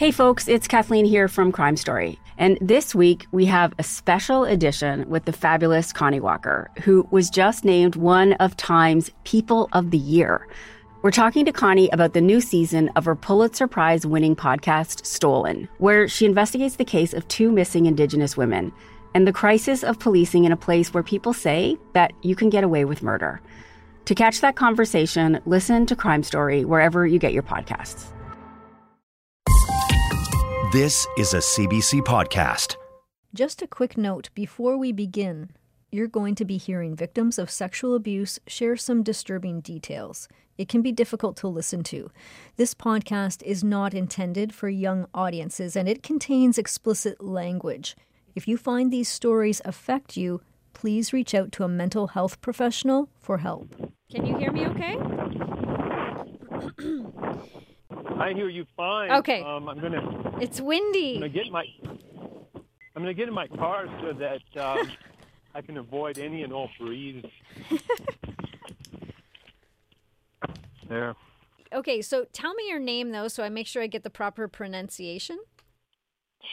Hey folks, it's Kathleen here from Crime Story. And this week, we have a special edition with the fabulous Connie Walker, who was just named one of Time's People of the Year. We're talking to Connie about the new season of her Pulitzer Prize winning podcast, Stolen, where she investigates the case of two missing Indigenous women and the crisis of policing in a place where people say that you can get away with murder. To catch that conversation, listen to Crime Story wherever you get your podcasts. This is a CBC podcast. Just a quick note before we begin. You're going to be hearing victims of sexual abuse share some disturbing details. It can be difficult to listen to. This podcast is not intended for young audiences, and it contains explicit language. If you find these stories affect you, please reach out to a mental health professional for help. Can you hear me okay? I hear you fine. Okay. It's windy. I'm gonna get in my car so that I can avoid any and all breeze. There. Okay, so tell me your name though, so I make sure I get the proper pronunciation.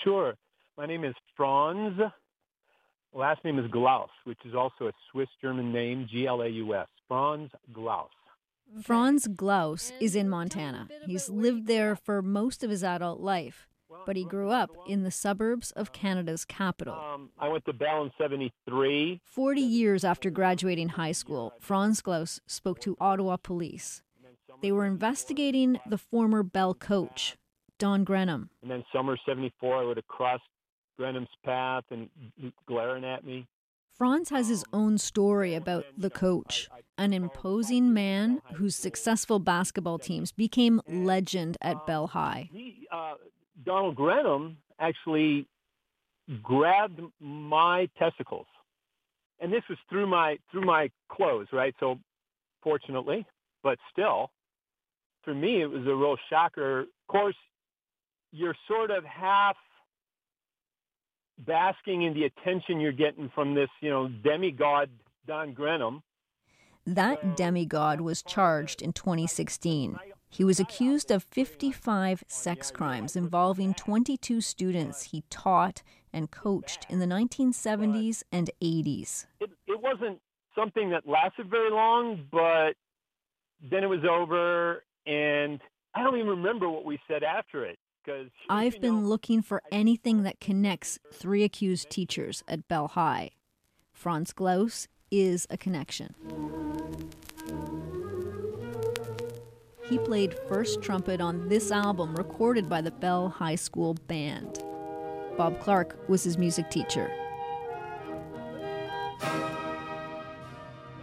Sure. My name is Franz. Last name is Glaus, which is also a Swiss German name, Glaus. Franz Glaus. Franz Glaus is in Montana. He's lived there for most of his adult life, but he grew up in the suburbs of Canada's capital. I went to Bell in 73. 40 years after graduating high school, Franz Glaus spoke to Ottawa police. They were investigating the former Bell coach, Don Grenham. And then summer 74, I would have crossed Grenham's path and glaring at me. Franz has his own story about the coach, an imposing man whose successful basketball teams became legend at Bell High. Donald Grenham actually grabbed my testicles, and this was through my clothes, right? So, fortunately, but still, for me, it was a real shocker. Of course, you're sort of half basking in the attention you're getting from this, demigod Don Grenham. That demigod was charged in 2016. He was accused of 55 sex crimes involving 22 students he taught and coached in the 1970s and 80s. It wasn't something that lasted very long, but then it was over, and I don't even remember what we said after it. I've been looking for anything that connects three accused teachers at Bell High. Franz Glaus is a connection. He played first trumpet on this album recorded by the Bell High School Band. Bob Clark was his music teacher.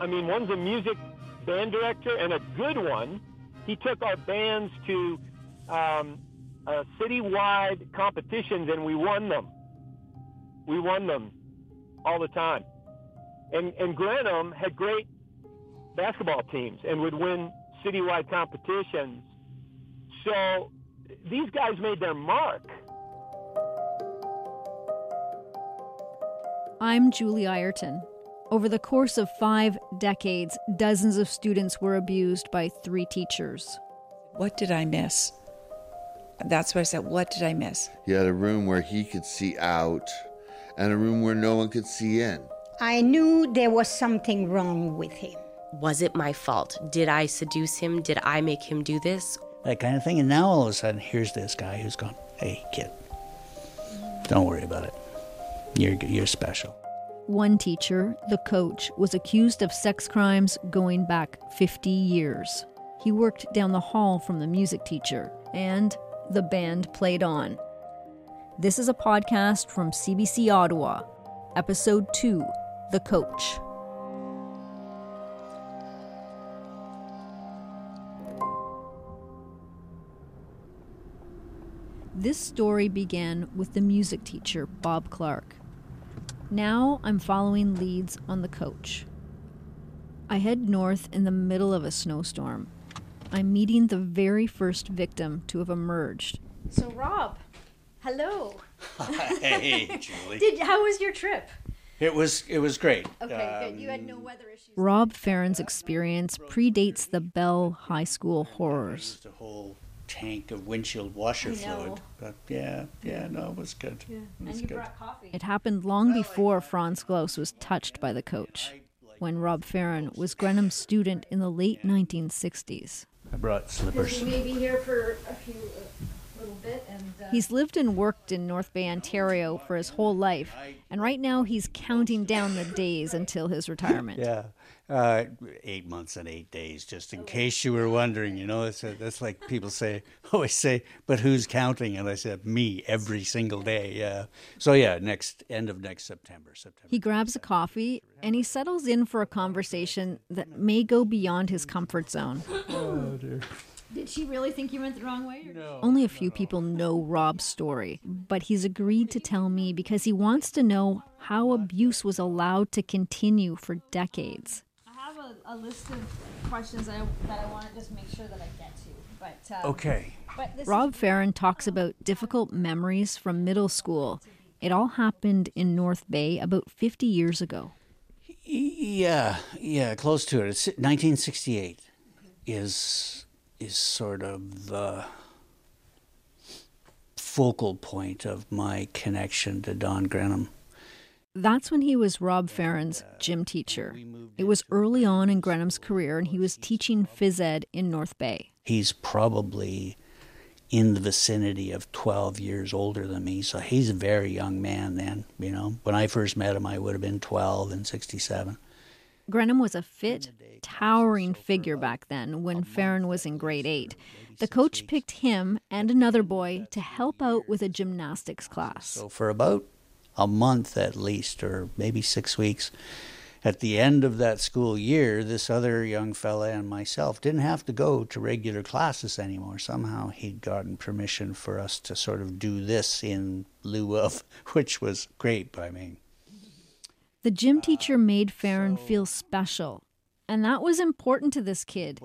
I mean, one's a music band director and a good one. He took our bands to citywide competitions, and we won them. We won them all the time. And Grenham had great basketball teams and would win citywide competitions. So these guys made their mark. I'm Julie Ayrton. Over the course of 5 decades, dozens of students were abused by 3 teachers. What did I miss? That's what I said. What did I miss? He had a room where he could see out and a room where no one could see in. I knew there was something wrong with him. Was it my fault? Did I seduce him? Did I make him do this? That kind of thing. And now all of a sudden, here's this guy who's going, hey, kid, don't worry about it. You're special. One teacher, the coach, was accused of sex crimes going back 50 years. He worked down the hall from the music teacher, and the band played on. This is a podcast from CBC Ottawa, Episode 2, The Coach. This story began with the music teacher, Bob Clark. Now I'm following leads on the coach. I head north in the middle of a snowstorm. I'm meeting the very first victim to have emerged. So, Rob, hello. Hey, Julie. How was your trip? It was great. Okay, good. You had no weather issues. Rob Ferron's experience predates the Bell High School horrors. Just a whole tank of windshield washer fluid. But no, it was good. Yeah. It was good. Brought coffee. It happened long before Franz Glaus was touched by the coach, when Rob Ferron was Grenham's student in the late 1960s. I brought slippers. He may be here for a few little bit. He's lived and worked in North Bay, Ontario for his whole life, and right now he's counting down the days until his retirement. 8 months and 8 days, just in case you were wondering. You know, that's like people say, always say, but who's counting? And I said, me, every single day. Next September. He grabs a coffee and he settles in for a conversation that may go beyond his comfort zone. Oh, dear. Did she really think you went the wrong way? No, only a few people know Rob's story, but he's agreed to tell me because he wants to know how abuse was allowed to continue for decades. I have a list of questions that I want to just make sure that I get to. But, okay. Rob Ferron talks about difficult memories from middle school. It all happened in North Bay about 50 years ago. Yeah, close to it. It's 1968 is sort of the focal point of my connection to Don Grenham. That's when he was Rob Ferron's gym teacher. It was early on in Grenham's career, and he was teaching phys ed in North Bay. He's probably in the vicinity of 12 years older than me, so he's a very young man then, you know. When I first met him, I would have been 12 in 67. Grenham was a fit, towering figure back then when Ferron was in grade 8. The coach picked him and another boy to help out with a gymnastics class. So for about a month at least, or maybe 6 weeks, at the end of that school year, this other young fella and myself didn't have to go to regular classes anymore. Somehow he'd gotten permission for us to sort of do this in lieu of, which was great by me. The gym teacher made Ferron feel special, and that was important to this kid.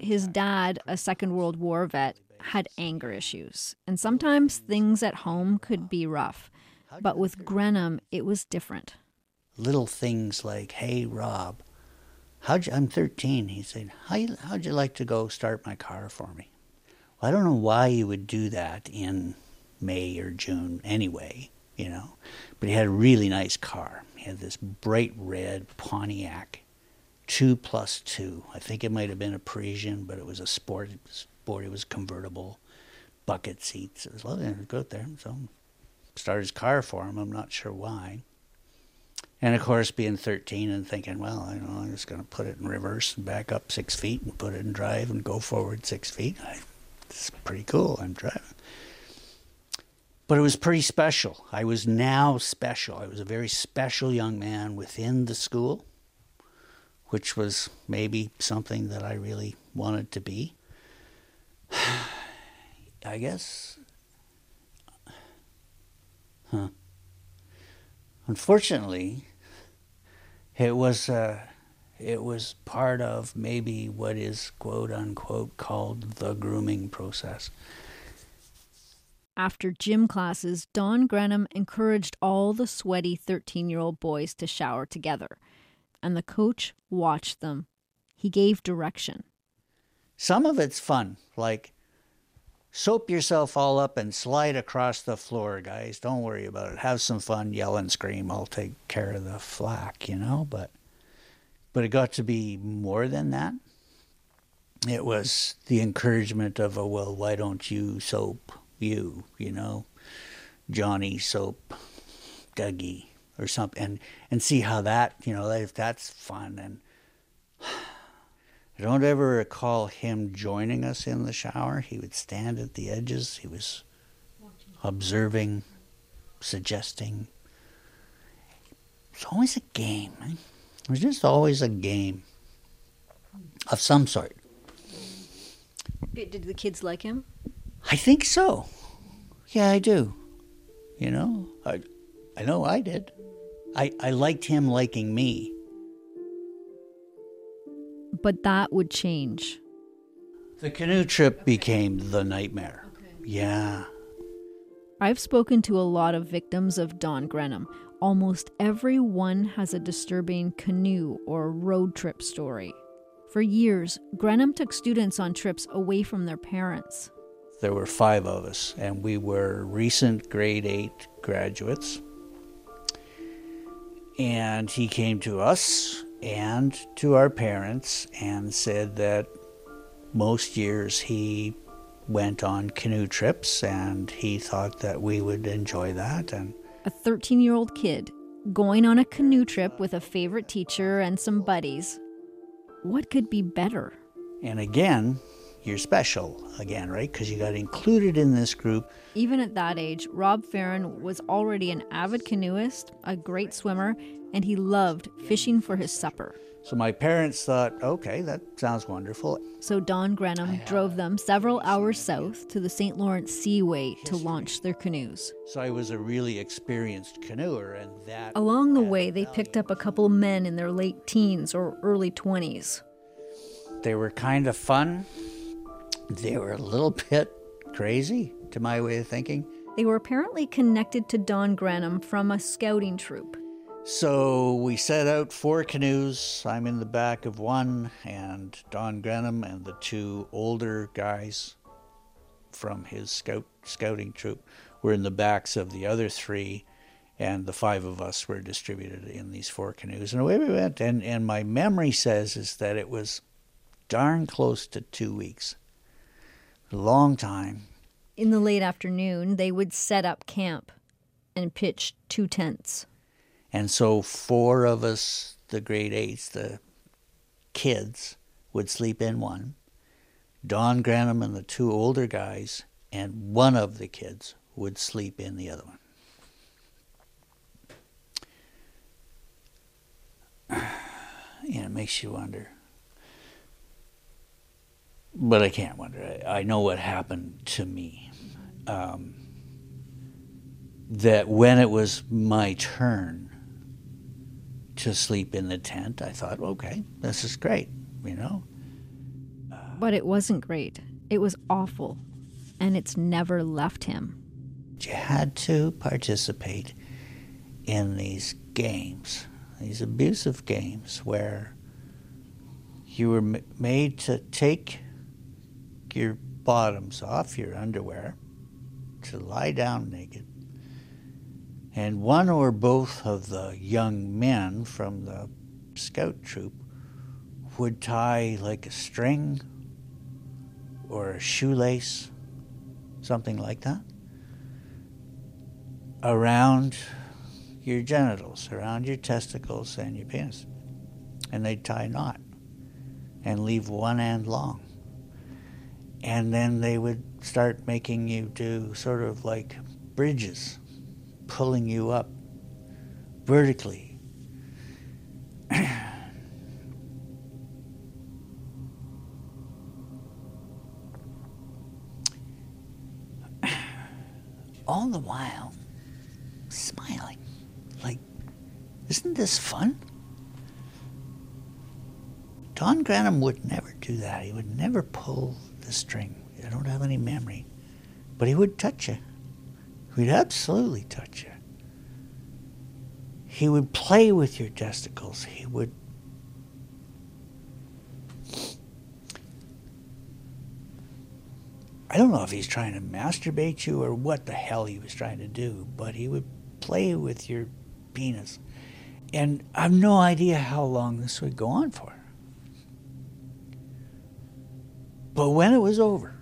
His dad, a Second World War vet, had anger issues, and sometimes things at home could be rough. But with Grenham, it was different. Little things like, hey, Rob, I'm 13. He said, how'd you like to go start my car for me? Well, I don't know why you would do that in May or June anyway, you know, but he had a really nice car. He had this bright red Pontiac 2+2. I think it might have been a Parisian, but it was a sport. It was convertible, bucket seats. It was lovely. It was good there. So started his car for him. I'm not sure why. And of course, being 13 and thinking, well, I know, I'm just going to put it in reverse and back up 6 feet and put it in drive and go forward 6 feet. It's pretty cool. I'm driving. But it was pretty special. I was now special. I was a very special young man within the school, which was maybe something that I really wanted to be. I guess. Unfortunately, it was part of maybe what is quote unquote called the grooming process. After gym classes, Don Grenham encouraged all the sweaty 13-year-old boys to shower together, and the coach watched them. He gave direction. Some of it's fun, like soap yourself all up and slide across the floor, guys. Don't worry about it. Have some fun, yell and scream. I'll take care of the flack, you know. But it got to be more than that. It was the encouragement of, well, why don't you soap? You know, Johnny Soap, Dougie, or something, and see how that, you know, if that's fun. And I don't ever recall him joining us in the shower. He would stand at the edges. He was observing, suggesting. It's always a game. Eh? It was just always a game of some sort. Did the kids like him? I think so. Yeah, I do. You know, I know I did. I liked him liking me. But that would change. The canoe trip became the nightmare. Yeah. I've spoken to a lot of victims of Don Grenham. Almost everyone has a disturbing canoe or road trip story. For years, Grenham took students on trips away from their parents. There were five of us, and we were recent grade 8 graduates. And he came to us and to our parents and said that most years he went on canoe trips, and he thought that we would enjoy that. And a 13-year-old kid going on a canoe trip with a favorite teacher and some buddies. What could be better? And again, you're special again, right? Because you got included in this group. Even at that age, Rob Ferron was already an avid canoeist, a great swimmer, and he loved fishing for his supper. So my parents thought, okay, that sounds wonderful. So Don Grenham drove them several hours south to the St. Lawrence Seaway to launch their canoes. So I was a really experienced canoeer, and that... Along the way, they picked up a couple men in their late teens or early 20s. They were kind of fun. They were a little bit crazy, to my way of thinking. They were apparently connected to Don Grenham from a scouting troop. So we set out 4 canoes. I'm in the back of one, and Don Grenham and the 2 older guys from his scouting troop were in the backs of the other 3, and the 5 of us were distributed in these 4 canoes. And away we went, and my memory says is that it was darn close to 2 weeks. A long time. In the late afternoon, they would set up camp and pitch 2 tents. And so 4 of us, the grade 8s, the kids, would sleep in one. Don Grenham and the 2 older guys and one of the kids would sleep in the other one. And it makes you wonder. But I can't wonder. I know what happened to me. That when it was my turn to sleep in the tent, I thought, okay, this is great, you know? But it wasn't great. It was awful, and it's never left him. You had to participate in these games, these abusive games, where you were made to take your bottoms off, your underwear, to lie down naked. And one or both of the young men from the scout troop would tie like a string or a shoelace, something like that, around your genitals, around your testicles and your penis. And they'd tie a knot and leave one end long. And then they would start making you do sort of like bridges, pulling you up vertically. All the while, smiling. Like, isn't this fun? Don Grenham would never do that. He would never pull the string. I don't have any memory. But he would touch you. He'd absolutely touch you. He would play with your testicles. He would... I don't know if he's trying to masturbate you or what the hell he was trying to do, but he would play with your penis. And I've no idea how long this would go on for. But when it was over,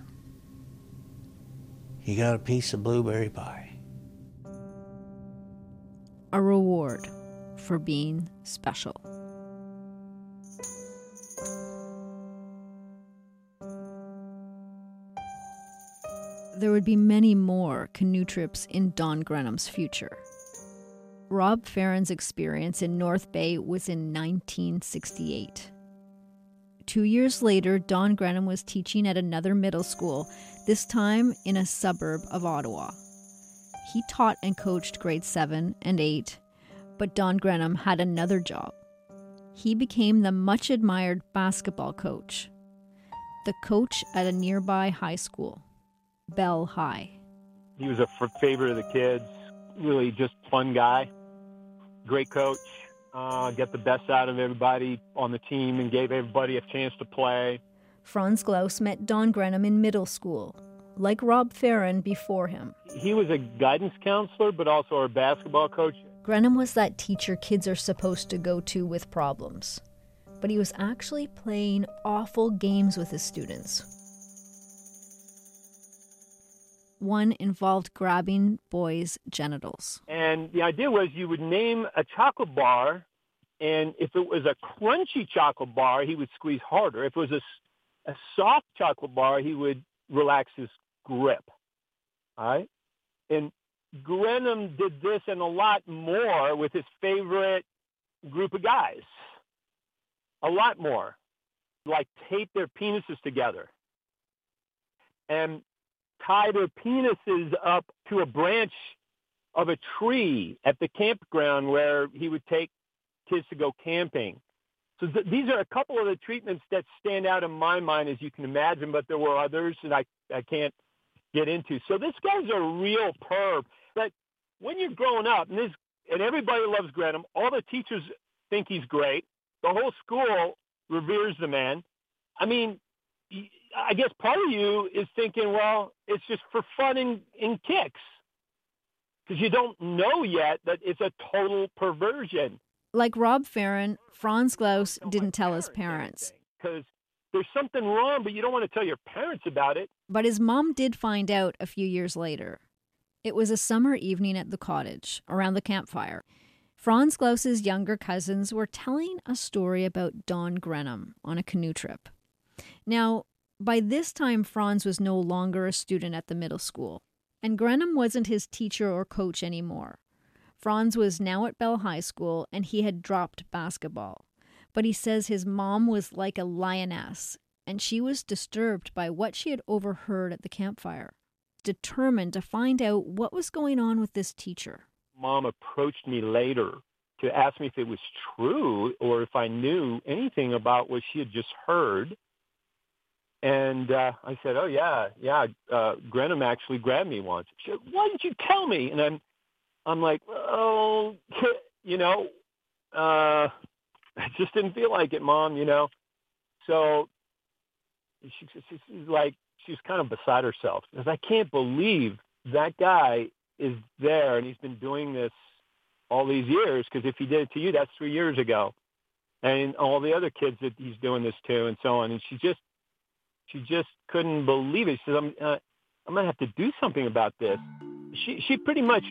he got a piece of blueberry pie. A reward for being special. There would be many more canoe trips in Don Grenham's future. Rob Ferron's experience in North Bay was in 1968. 2 years later, Don Grenham was teaching at another middle school, this time in a suburb of Ottawa. He taught and coached grades 7 and 8, but Don Grenham had another job. He became the much-admired basketball coach, the coach at a nearby high school, Bell High. He was a favorite of the kids, really just fun guy, great coach. Get the best out of everybody on the team and gave everybody a chance to play. Franz Glaus met Don Grenham in middle school. like Rob Ferron before him. He was a guidance counselor, but also our basketball coach. Grenham was that teacher kids are supposed to go to with problems. But he was actually playing awful games with his students. One involved grabbing boys' genitals. And the idea was you would name a chocolate bar, and if it was a crunchy chocolate bar, he would squeeze harder. If it was a soft chocolate bar, he would relax his grip. All right? And Grenham did this and a lot more with his favorite group of guys. A lot more. Like tape their penises together. And tie their penises up to a branch of a tree at the campground where he would take kids to go camping. So these are a couple of the treatments that stand out in my mind, as you can imagine, but there were others that I can't get into. So this guy's a real perv. But when you're growing up, and everybody loves Grenham, all the teachers think he's great, the whole school reveres the man. I mean, I guess part of you is thinking, well, it's just for fun and kicks, because you don't know yet that it's a total perversion. Like Rob Ferron, Franz Glaus didn't tell his parents. Because there's something wrong, but you don't want to tell your parents about it. But his mom did find out a few years later. It was a summer evening at the cottage, around the campfire. Franz Glaus's younger cousins were telling a story about Don Grenham on a canoe trip. Now, by this time, Franz was no longer a student at the middle school, and Grenham wasn't his teacher or coach anymore. Franz was now at Bell High School, and he had dropped basketball. But he says his mom was like a lioness, and she was disturbed by what she had overheard at the campfire, determined to find out what was going on with this teacher. Mom approached me later to ask me if it was true or if I knew anything about what she had just heard. And I said, oh, yeah, Grenham actually grabbed me once. She said, why didn't you tell me? And I'm like, oh, you know, I just didn't feel like it, Mom, you know. So she's like, she's kind of beside herself. Because I can't believe that guy is there and he's been doing this all these years, because if he did it to you, that's 3 years ago. And all the other kids that he's doing this to and so on. And she just couldn't believe it. She said, I'm going to have to do something about this. She pretty much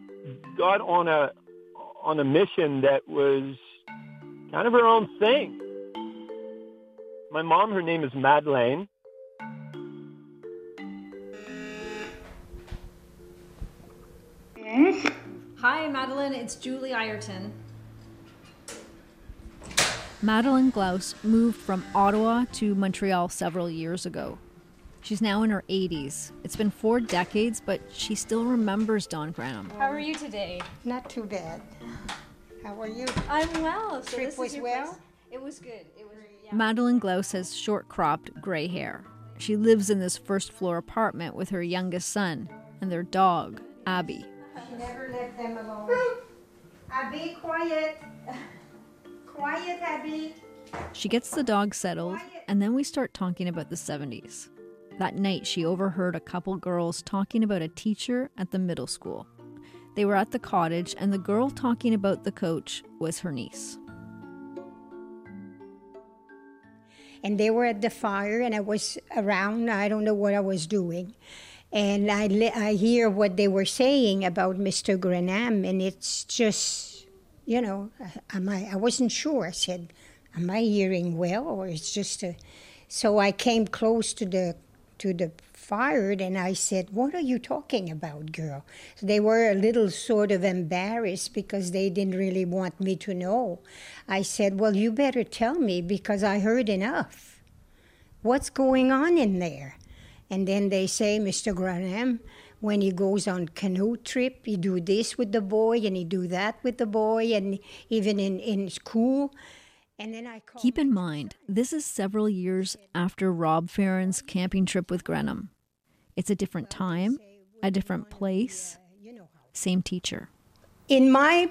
got on a mission that was kind of her own thing. My mom, her name is Madeleine. Yes? Hi, Madeleine. It's Julie Ireton. Madeleine Glaus moved from Ottawa to Montreal several years ago. She's now in her 80s. It's been 4 decades, but she still remembers Don Grenham. How are you today? Not too bad. How are you? I'm well. So trip was well? Place. It was good. It was, yeah. Madeleine Glaus has short-cropped gray hair. She lives in this first-floor apartment with her youngest son and their dog, Abby. She never left them alone. Abby, quiet. Quiet, Abby. She gets the dog settled, and then we start talking about the 70s. That night, she overheard a couple girls talking about a teacher at the middle school. They were at the cottage, and the girl talking about the coach was her niece. And they were at the fire, and I was around. I don't know what I was doing. And I hear what they were saying about Mr. Grenham, and it's just... You know, I wasn't sure. I said, am I hearing well, or it's just a... So I came close to the fire, and I said, what are you talking about, girl? So they were a little sort of embarrassed because they didn't really want me to know. I said, well, you better tell me, because I heard enough. What's going on in there? And then they say, Mr. Grenham, when he goes on canoe trip, he do this with the boy, and he do that with the boy, and even in school. And then I call... Keep in mind, this is several years after Rob Ferron's camping trip with Grenham. It's a different time, a different place, same teacher. In my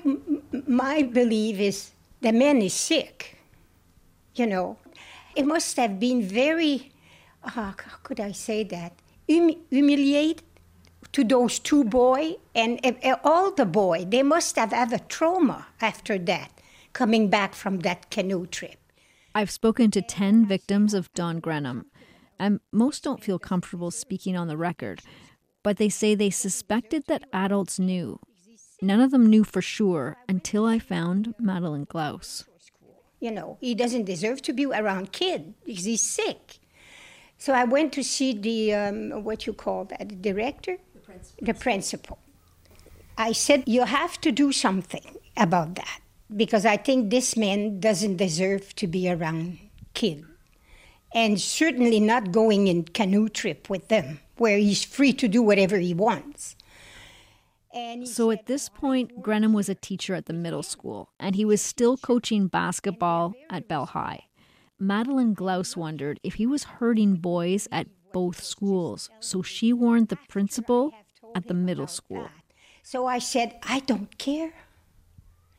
belief is the man is sick, you know. It must have been very, how could I say that? humiliate to those two boys and all the boys. They must have had a trauma after that, coming back from that canoe trip. I've spoken to 10 victims of Don Grenham, and most don't feel comfortable speaking on the record, but they say they suspected that adults knew. None of them knew for sure until I found Madeleine Glaus. You know, he doesn't deserve to be around kids because he's sick. So I went to see the, what you call that, the director? The principal. I said, you have to do something about that because I think this man doesn't deserve to be around kids. And certainly not going in canoe trip with them where he's free to do whatever he wants. So at this point, Grenham was a teacher at the middle school, and he was still coaching basketball at Bell High. Madeleine Glaus wondered if he was hurting boys at both schools, so she warned the principal at the middle school. So I said, I don't care.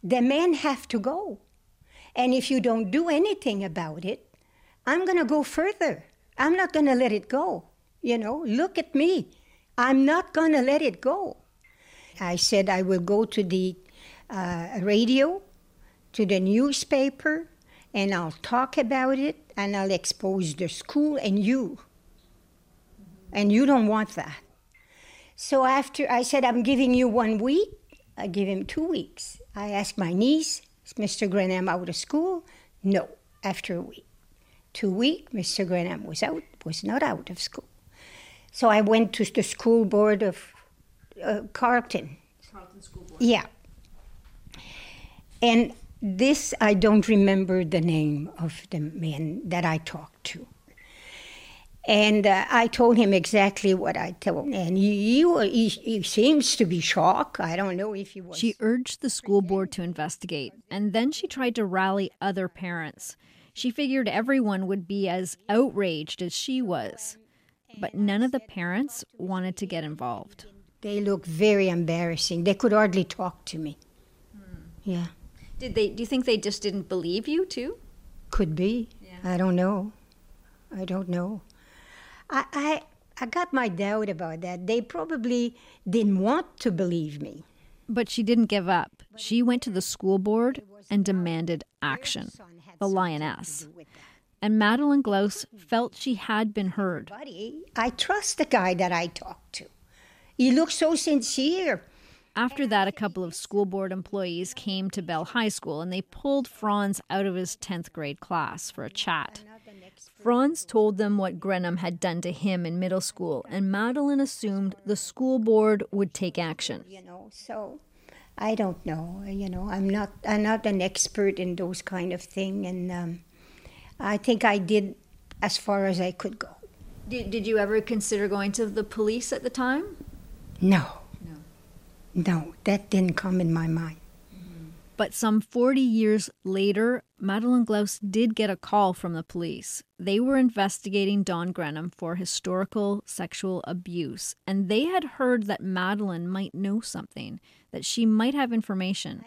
The men have to go. And if you don't do anything about it, I'm going to go further. I'm not going to let it go. You know, look at me. I'm not going to let it go. I said I will go to the radio, to the newspaper, and I'll talk about it, and I'll expose the school and you. And you don't want that. So after I said, I'm giving you 1 week, I give him 2 weeks. I asked my niece, is Mr. Grenham out of school? No, after a week. 2 weeks, Mr. Grenham was not out of school. So I went to the school board of Carleton. Carleton School Board. Yeah. And this, I don't remember the name of the man that I talked to. And I told him exactly what I told him. And he seems to be shocked. I don't know if he was. She urged the school board to investigate, and then she tried to rally other parents. She figured everyone would be as outraged as she was. But none of the parents wanted to get involved. They looked very embarrassing. They could hardly talk to me. Hmm. Yeah. Do you think they just didn't believe you too? Could be. Yeah. I don't know. I got my doubt about that. They probably didn't want to believe me. But she didn't give up. She went to the school board and demanded action. The lioness. And Madeleine Glaus felt she had been heard. I trust the guy that I talked to. He looked so sincere. After that, a couple of school board employees came to Bell High School, and they pulled Franz out of his 10th grade class for a chat. Franz told them what Grenham had done to him in middle school, and Madeleine assumed the school board would take action. You know, so I don't know. You know, I'm not an expert in those kind of thing, and I think I did as far as I could go. Did you ever consider going to the police at the time? No, that didn't come in my mind. Mm-hmm. But some 40 years later, Madeleine Glaus did get a call from the police. They were investigating Don Grenham for historical sexual abuse, and they had heard that Madeleine might know something, that she might have information.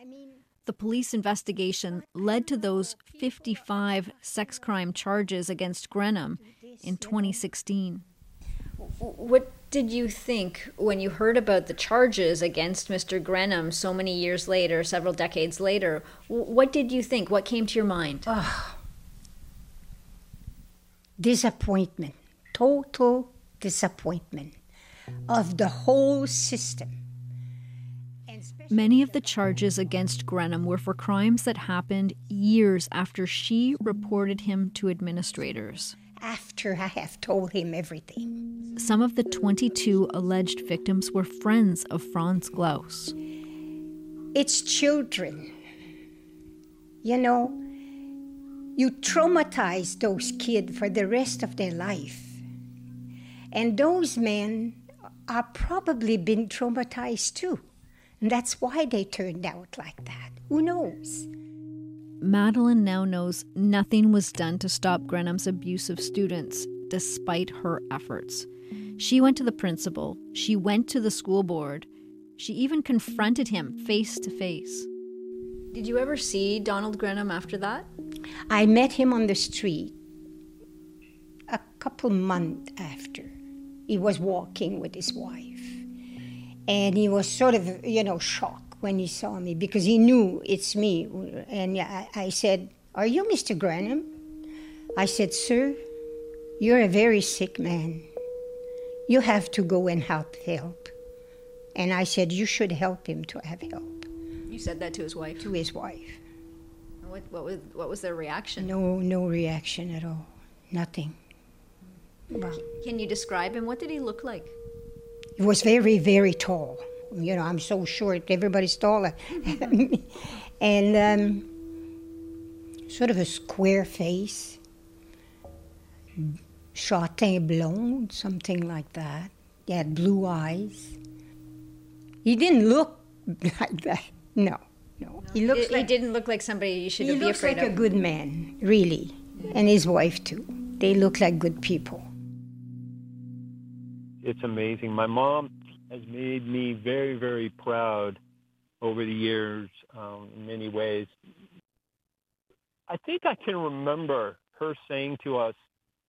The police investigation led to those 55 sex crime charges against Grenham in 2016. What did you think when you heard about the charges against Mr. Grenham so many years later, several decades later? What did you think? What came to your mind? Oh, disappointment, total disappointment of the whole system. Many of the charges against Grenham were for crimes that happened years after she reported him to administrators. After I have told him everything. Some of the 22 alleged victims were friends of Franz Glaus. It's children. You know, you traumatize those kids for the rest of their life. And those men are probably been traumatized too. And that's why they turned out like that. Who knows? Madeleine now knows nothing was done to stop Grenham's abuse of students, despite her efforts. She went to the principal. She went to the school board. She even confronted him face to face. Did you ever see Donald Grenham after that? I met him on the street a couple months after. He was walking with his wife. And he was sort of, you know, shocked when he saw me because he knew it's me. And I said, "Are you Mr. Grenham?" I said, "Sir, you're a very sick man. You have to go and help. And I said, you should help him to have help." You said that to his wife? To his wife. What was their reaction? No reaction at all. Nothing. Well, can you describe him? What did he look like? He was very, very tall. You know, I'm so short, everybody's taller. And sort of a square face, châtain blonde, something like that. He had blue eyes. He didn't look like that, no. He didn't look like somebody you should be afraid of. He looks like a good man, really, and his wife too. They look like good people. It's amazing. My mom has made me very, very proud over the years in many ways. I think I can remember her saying to us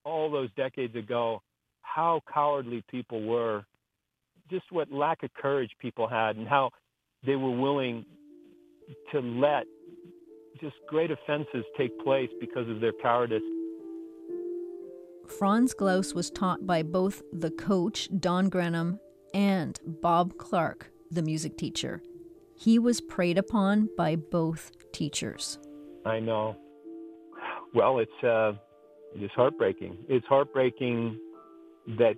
all those decades ago how cowardly people were, just what lack of courage people had, and how they were willing to let just great offenses take place because of their cowardice. Franz Glaus was taught by both the coach, Don Grenham, and Bob Clark, the music teacher. He was preyed upon by both teachers. I know. Well, it's heartbreaking. It's heartbreaking that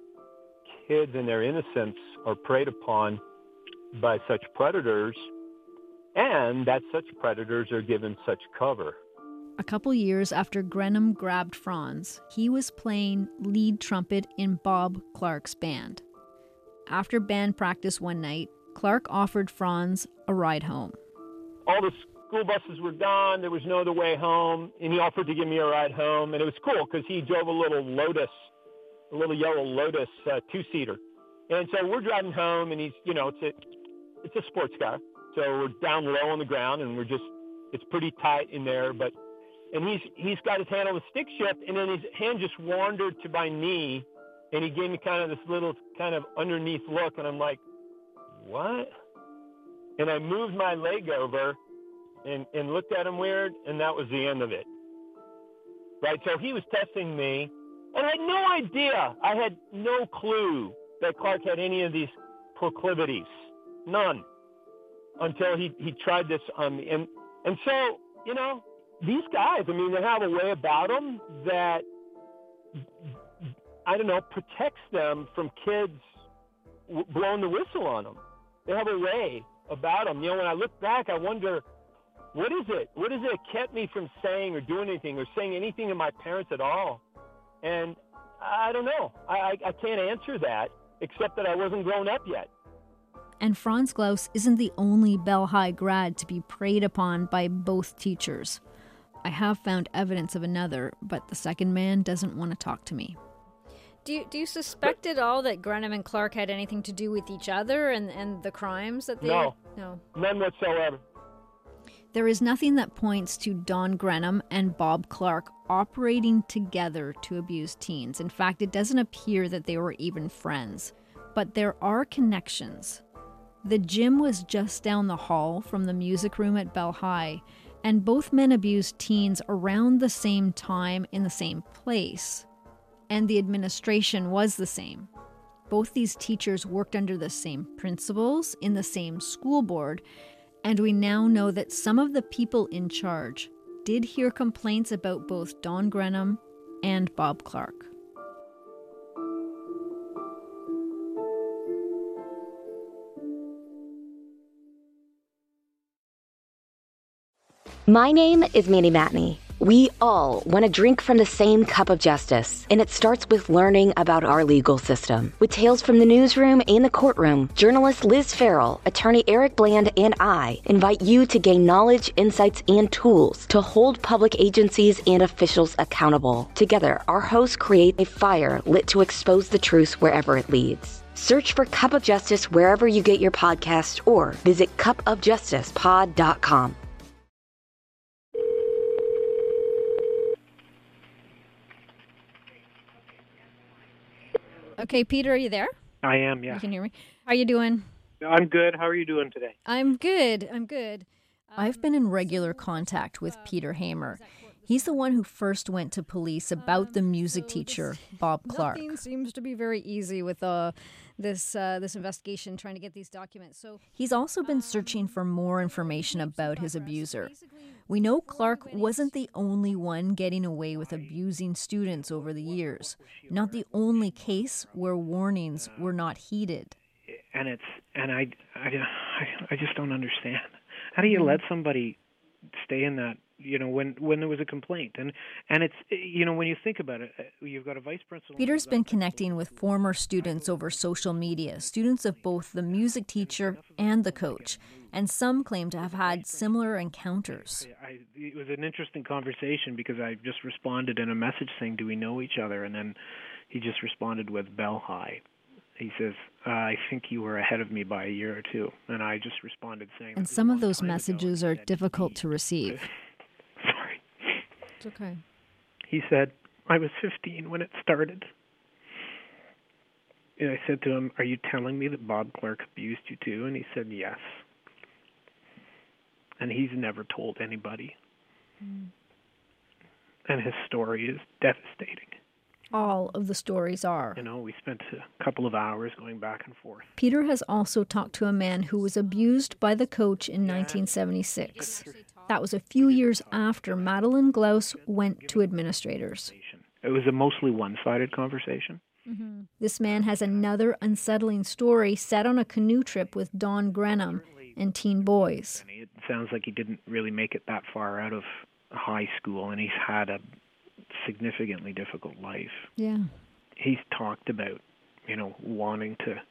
kids in their innocence are preyed upon by such predators, and that such predators are given such cover. A couple years after Grenham grabbed Franz, he was playing lead trumpet in Bob Clark's band. After band practice one night, Clark offered Franz a ride home. All the school buses were gone, there was no other way home, and he offered to give me a ride home, and it was cool because he drove a little Lotus, a little yellow Lotus two-seater. And so we're driving home, and he's, you know, it's a sports car, so we're down low on the ground, and it's pretty tight in there, but... And he's got his hand on the stick shift, and then his hand just wandered to my knee, and he gave me kind of this little kind of underneath look, and I'm like, what? And I moved my leg over and looked at him weird, and that was the end of it. Right, so he was testing me, and I had no idea. I had no clue that Clark had any of these proclivities, none, until he tried this on me. And so, you know... These guys, I mean, they have a way about them that, I don't know, protects them from kids blowing the whistle on them. They have a way about them. You know, when I look back, I wonder, what is it? What is it that kept me from saying or doing anything or saying anything to my parents at all? And I don't know. I can't answer that, except that I wasn't grown up yet. And Franz Glaus isn't the only Bell High grad to be preyed upon by both teachers. I have found evidence of another, but the second man doesn't want to talk to me. Do you suspect at all that Grenham and Clark had anything to do with each other and the crimes that they... No. None whatsoever. There is nothing that points to Don Grenham and Bob Clark operating together to abuse teens. In fact, it doesn't appear that they were even friends. But there are connections. The gym was just down the hall from the music room at Bell High, and both men abused teens around the same time in the same place. And the administration was the same. Both these teachers worked under the same principals in the same school board, and we now know that some of the people in charge did hear complaints about both Don Grenham and Bob Clark. My name is Mandy Matney. We all want to drink from the same cup of justice, and it starts with learning about our legal system. With tales from the newsroom and the courtroom, journalist Liz Farrell, attorney Eric Bland, and I invite you to gain knowledge, insights, and tools to hold public agencies and officials accountable. Together, our hosts create a fire lit to expose the truth wherever it leads. Search for Cup of Justice wherever you get your podcasts or visit cupofjusticepod.com. Okay, Peter, are you there? I am, yeah. You can hear me. How are you doing? I'm good. How are you doing today? I'm good. I'm good. I've been in regular contact with Peter Hamer. He's the one who first went to police about the music teacher, Bob Clark. Nothing seems to be very easy with this investigation, trying to get these documents. So he's also been searching for more information about his abuser. We know Clark wasn't the only one getting away with abusing students over the years, not the only case where warnings were not heeded. And I just don't understand. How do you let somebody stay in that? You know, when there was a complaint. And it's, you know, when you think about it, you've got a vice principal. Peter's been connecting with former students over social media, students of both the music teacher and the coach, and some claim to have had similar encounters. It was an interesting conversation because I just responded in a message saying, do we know each other? And then he just responded with Bell High. He says, I think you were ahead of me by a year or two. And I just responded saying... And some of those messages are difficult to receive. Okay. He said, I was 15 when it started. And I said to him, are you telling me that Bob Clark abused you too? And he said, yes. And he's never told anybody. Mm. And his story is devastating. All of the stories are. You know, we spent a couple of hours going back and forth. Peter has also talked to a man who was abused by the coach in 1976. That was a few years after Madeleine Glaus went to administrators. It was a mostly one-sided conversation. Mm-hmm. This man has another unsettling story set on a canoe trip with Don Grenham and teen boys. It sounds like he didn't really make it that far out of high school, and he's had a significantly difficult life. Yeah. He's talked about, you know, wanting to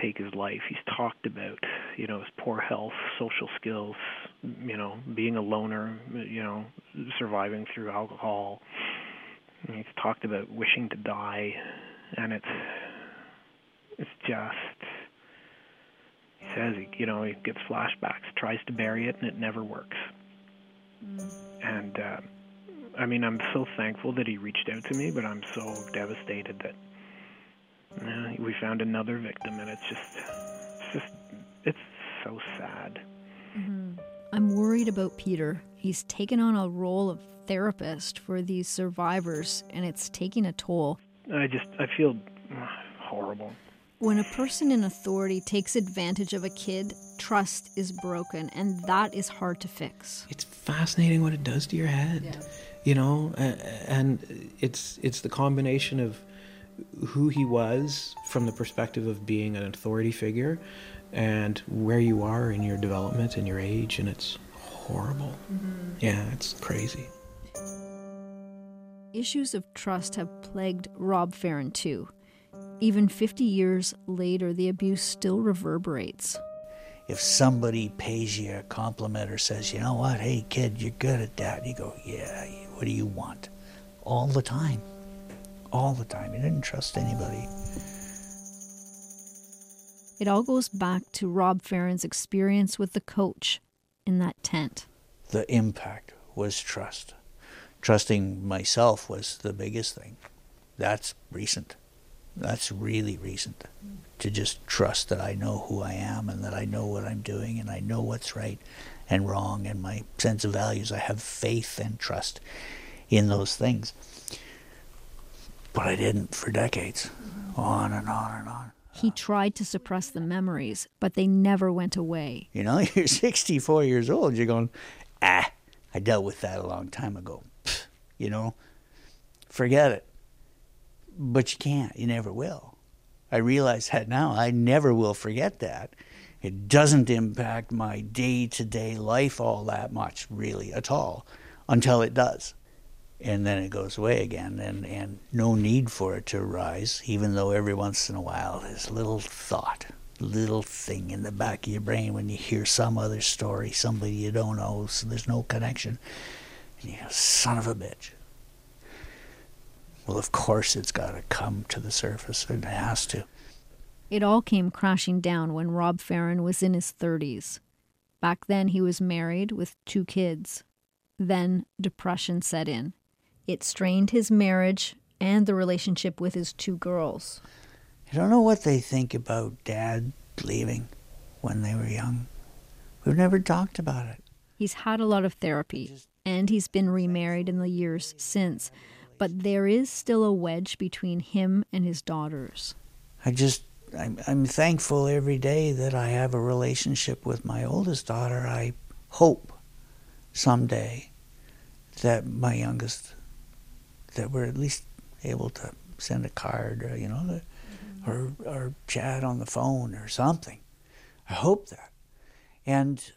take his life. He's talked about, you know, his poor health, social skills, you know, being a loner, you know, surviving through alcohol. And he's talked about wishing to die, and it's just, he says, you know, he gets flashbacks, tries to bury it, and it never works. Mm. And I mean, I'm so thankful that he reached out to me, but I'm so devastated that we found another victim, and it's so sad. Mm-hmm. I'm worried about Peter. He's taken on a role of therapist for these survivors, and it's taking a toll. I feel horrible. When a person in authority takes advantage of a kid, trust is broken, and that is hard to fix. It's fascinating what it does to your head. Yeah. You know, and it's the combination of who he was from the perspective of being an authority figure and where you are in your development and your age, and it's horrible. Mm-hmm. Yeah, it's crazy. Issues of trust have plagued Rob Ferron too. Even 50 years later, the abuse still reverberates. If somebody pays you a compliment or says, you know what, hey kid, you're good at that, you go, yeah, what do you want? All the time. All the time. He didn't trust anybody. It all goes back to Rob Ferron's experience with the coach in that tent. The impact was trust. Trusting myself was the biggest thing. That's recent. That's really recent. To just trust that I know who I am and that I know what I'm doing and I know what's right and wrong and my sense of values. I have faith and trust in those things. But I didn't for decades, on and on and on. He tried to suppress the memories, but they never went away. You know, you're 64 years old, you're going, I dealt with that a long time ago. Pfft, you know, forget it. But you can't, you never will. I realize that now, I never will forget that. It doesn't impact my day-to-day life all that much, really, at all, until it does. And then it goes away again, and no need for it to arise, even though every once in a while this little thought, little thing in the back of your brain when you hear some other story, somebody you don't know, so there's no connection, and you go, son of a bitch. Well, of course it's got to come to the surface, and it has to. It all came crashing down when Rob Ferron was in his 30s. Back then he was married with 2 kids. Then depression set in. It strained his marriage and the relationship with his 2 girls. I don't know what they think about Dad leaving when they were young. We've never talked about it. He's had a lot of therapy, and he's been remarried in the years since. But there is still a wedge between him and his daughters. I'm thankful every day that I have a relationship with my oldest daughter. I hope someday that my youngest, that we're at least able to send a card, or, you know, or chat on the phone or something. I hope that. And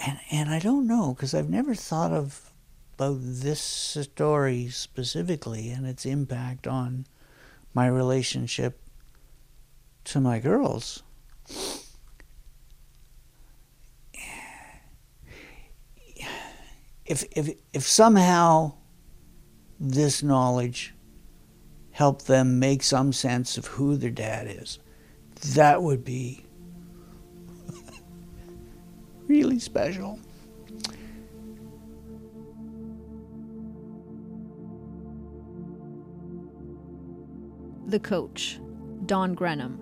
I don't know, because I've never thought about this story specifically and its impact on my relationship to my girls. If somehow this knowledge helped them make some sense of who their dad is, that would be really special. The coach, Don Grenham.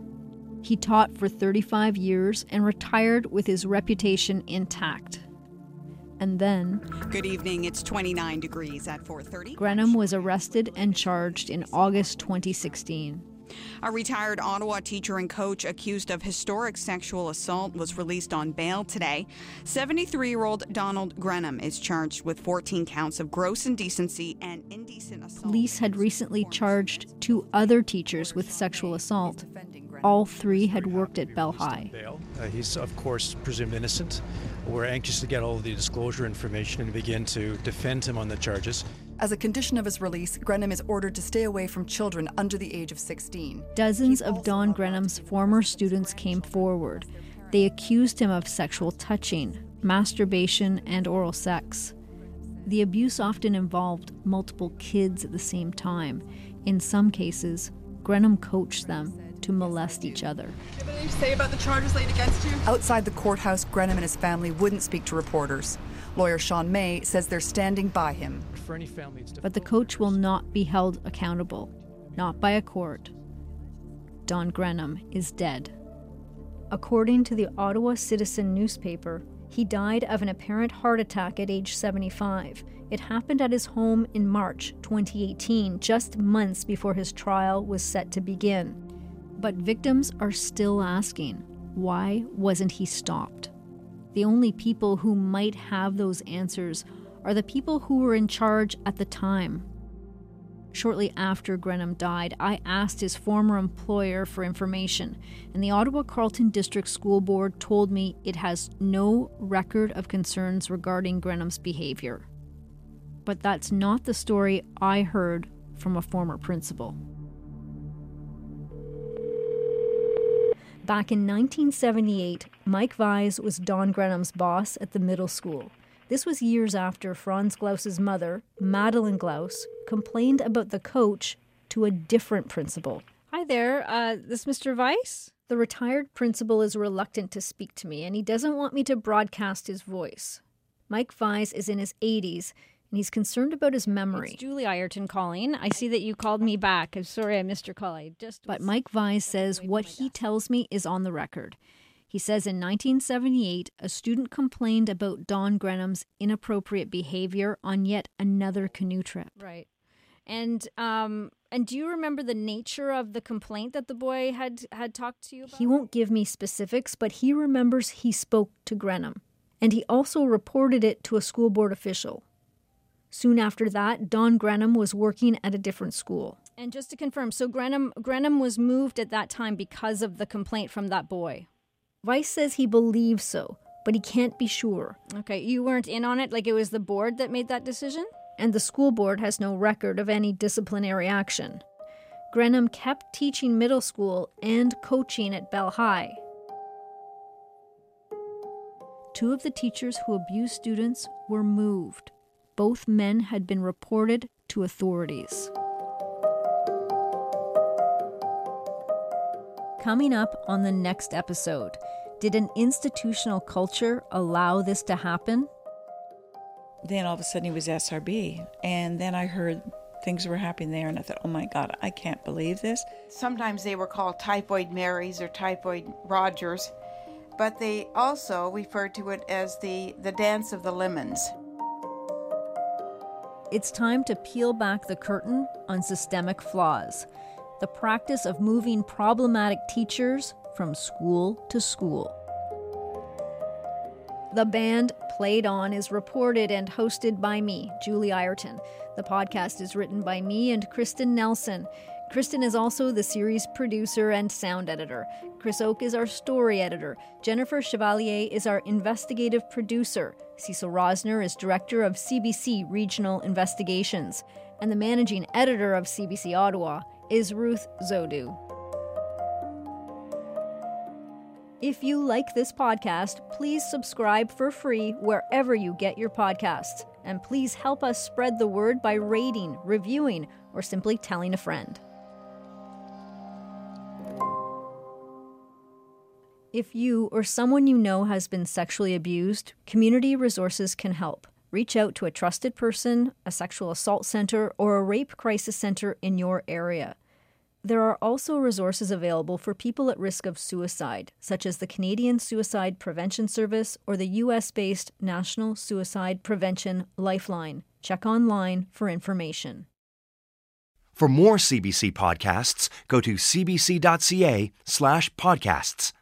He taught for 35 years and retired with his reputation intact. And then... Good evening, it's 29 degrees at 4:30. Grenham was arrested and charged in August 2016. A retired Ottawa teacher and coach accused of historic sexual assault was released on bail today. 73-year-old Donald Grenham is charged with 14 counts of gross indecency and indecent assault. Police had recently charged 2 other teachers with sexual assault. All 3 had worked at Bell High. He's, of course, presumed innocent. We're anxious to get all of the disclosure information and begin to defend him on the charges. As a condition of his release, Grenham is ordered to stay away from children under the age of 16. Dozens of Don Grenham's former students came forward. They accused him of sexual touching, masturbation, and oral sex. The abuse often involved multiple kids at the same time. In some cases, Grenham coached them to molest each other. What did they say about the charges laid against you? Outside the courthouse, Grenham and his family wouldn't speak to reporters. Lawyer Sean May says they're standing by him. But the coach will not be held accountable, not by a court. Don Grenham is dead. According to the Ottawa Citizen newspaper, he died of an apparent heart attack at age 75. It happened at his home in March 2018, just months before his trial was set to begin. But victims are still asking, why wasn't he stopped? The only people who might have those answers are the people who were in charge at the time. Shortly after Grenham died, I asked his former employer for information, and the Ottawa Carleton District School Board told me it has no record of concerns regarding Grenham's behavior. But that's not the story I heard from a former principal. Back in 1978, Mike Vice was Don Grenham's boss at the middle school. This was years after Franz Glaus's mother, Madeleine Glaus, complained about the coach to a different principal. Hi there, this Mr. Vice? The retired principal is reluctant to speak to me, and he doesn't want me to broadcast his voice. Mike Vice is in his 80s, and he's concerned about his memory. It's Julie Ayrton calling. I see that you called me back. I'm sorry I missed your call. But Mike Vice says what he tells me is on the record. He says in 1978, a student complained about Don Grenham's inappropriate behavior on yet another canoe trip. Right. And do you remember the nature of the complaint that the boy had talked to you about? He won't give me specifics, but he remembers he spoke to Grenham. And he also reported it to a school board official. Soon after that, Don Grenham was working at a different school. And just to confirm, so Grenham was moved at that time because of the complaint from that boy? Vice says he believes so, but he can't be sure. Okay, you weren't in on it? Like it was the board that made that decision? And the school board has no record of any disciplinary action. Grenham kept teaching middle school and coaching at Bell High. 2 of the teachers who abused students were moved. Both men had been reported to authorities. Coming up on the next episode, did an institutional culture allow this to happen? Then all of a sudden he was SRB, and then I heard things were happening there, and I thought, oh my God, I can't believe this. Sometimes they were called Typhoid Marys or Typhoid Rogers, but they also referred to it as the Dance of the Lemons. It's time to peel back the curtain on systemic flaws, the practice of moving problematic teachers from school to school. The band Played On is reported and hosted by me, Julie Ireton. The podcast is written by me and Kristen Nelson. Kristen is also the series producer and sound editor. Chris Oak is our story editor. Jennifer Chevalier is our investigative producer. Cecil Rosner is director of CBC Regional Investigations. And the managing editor of CBC Ottawa is Ruth Zodou. If you like this podcast, please subscribe for free wherever you get your podcasts. And please help us spread the word by rating, reviewing, or simply telling a friend. If you or someone you know has been sexually abused, community resources can help. Reach out to a trusted person, a sexual assault center, or a rape crisis center in your area. There are also resources available for people at risk of suicide, such as the Canadian Suicide Prevention Service or the U.S.-based National Suicide Prevention Lifeline. Check online for information. For more CBC podcasts, go to cbc.ca/podcasts.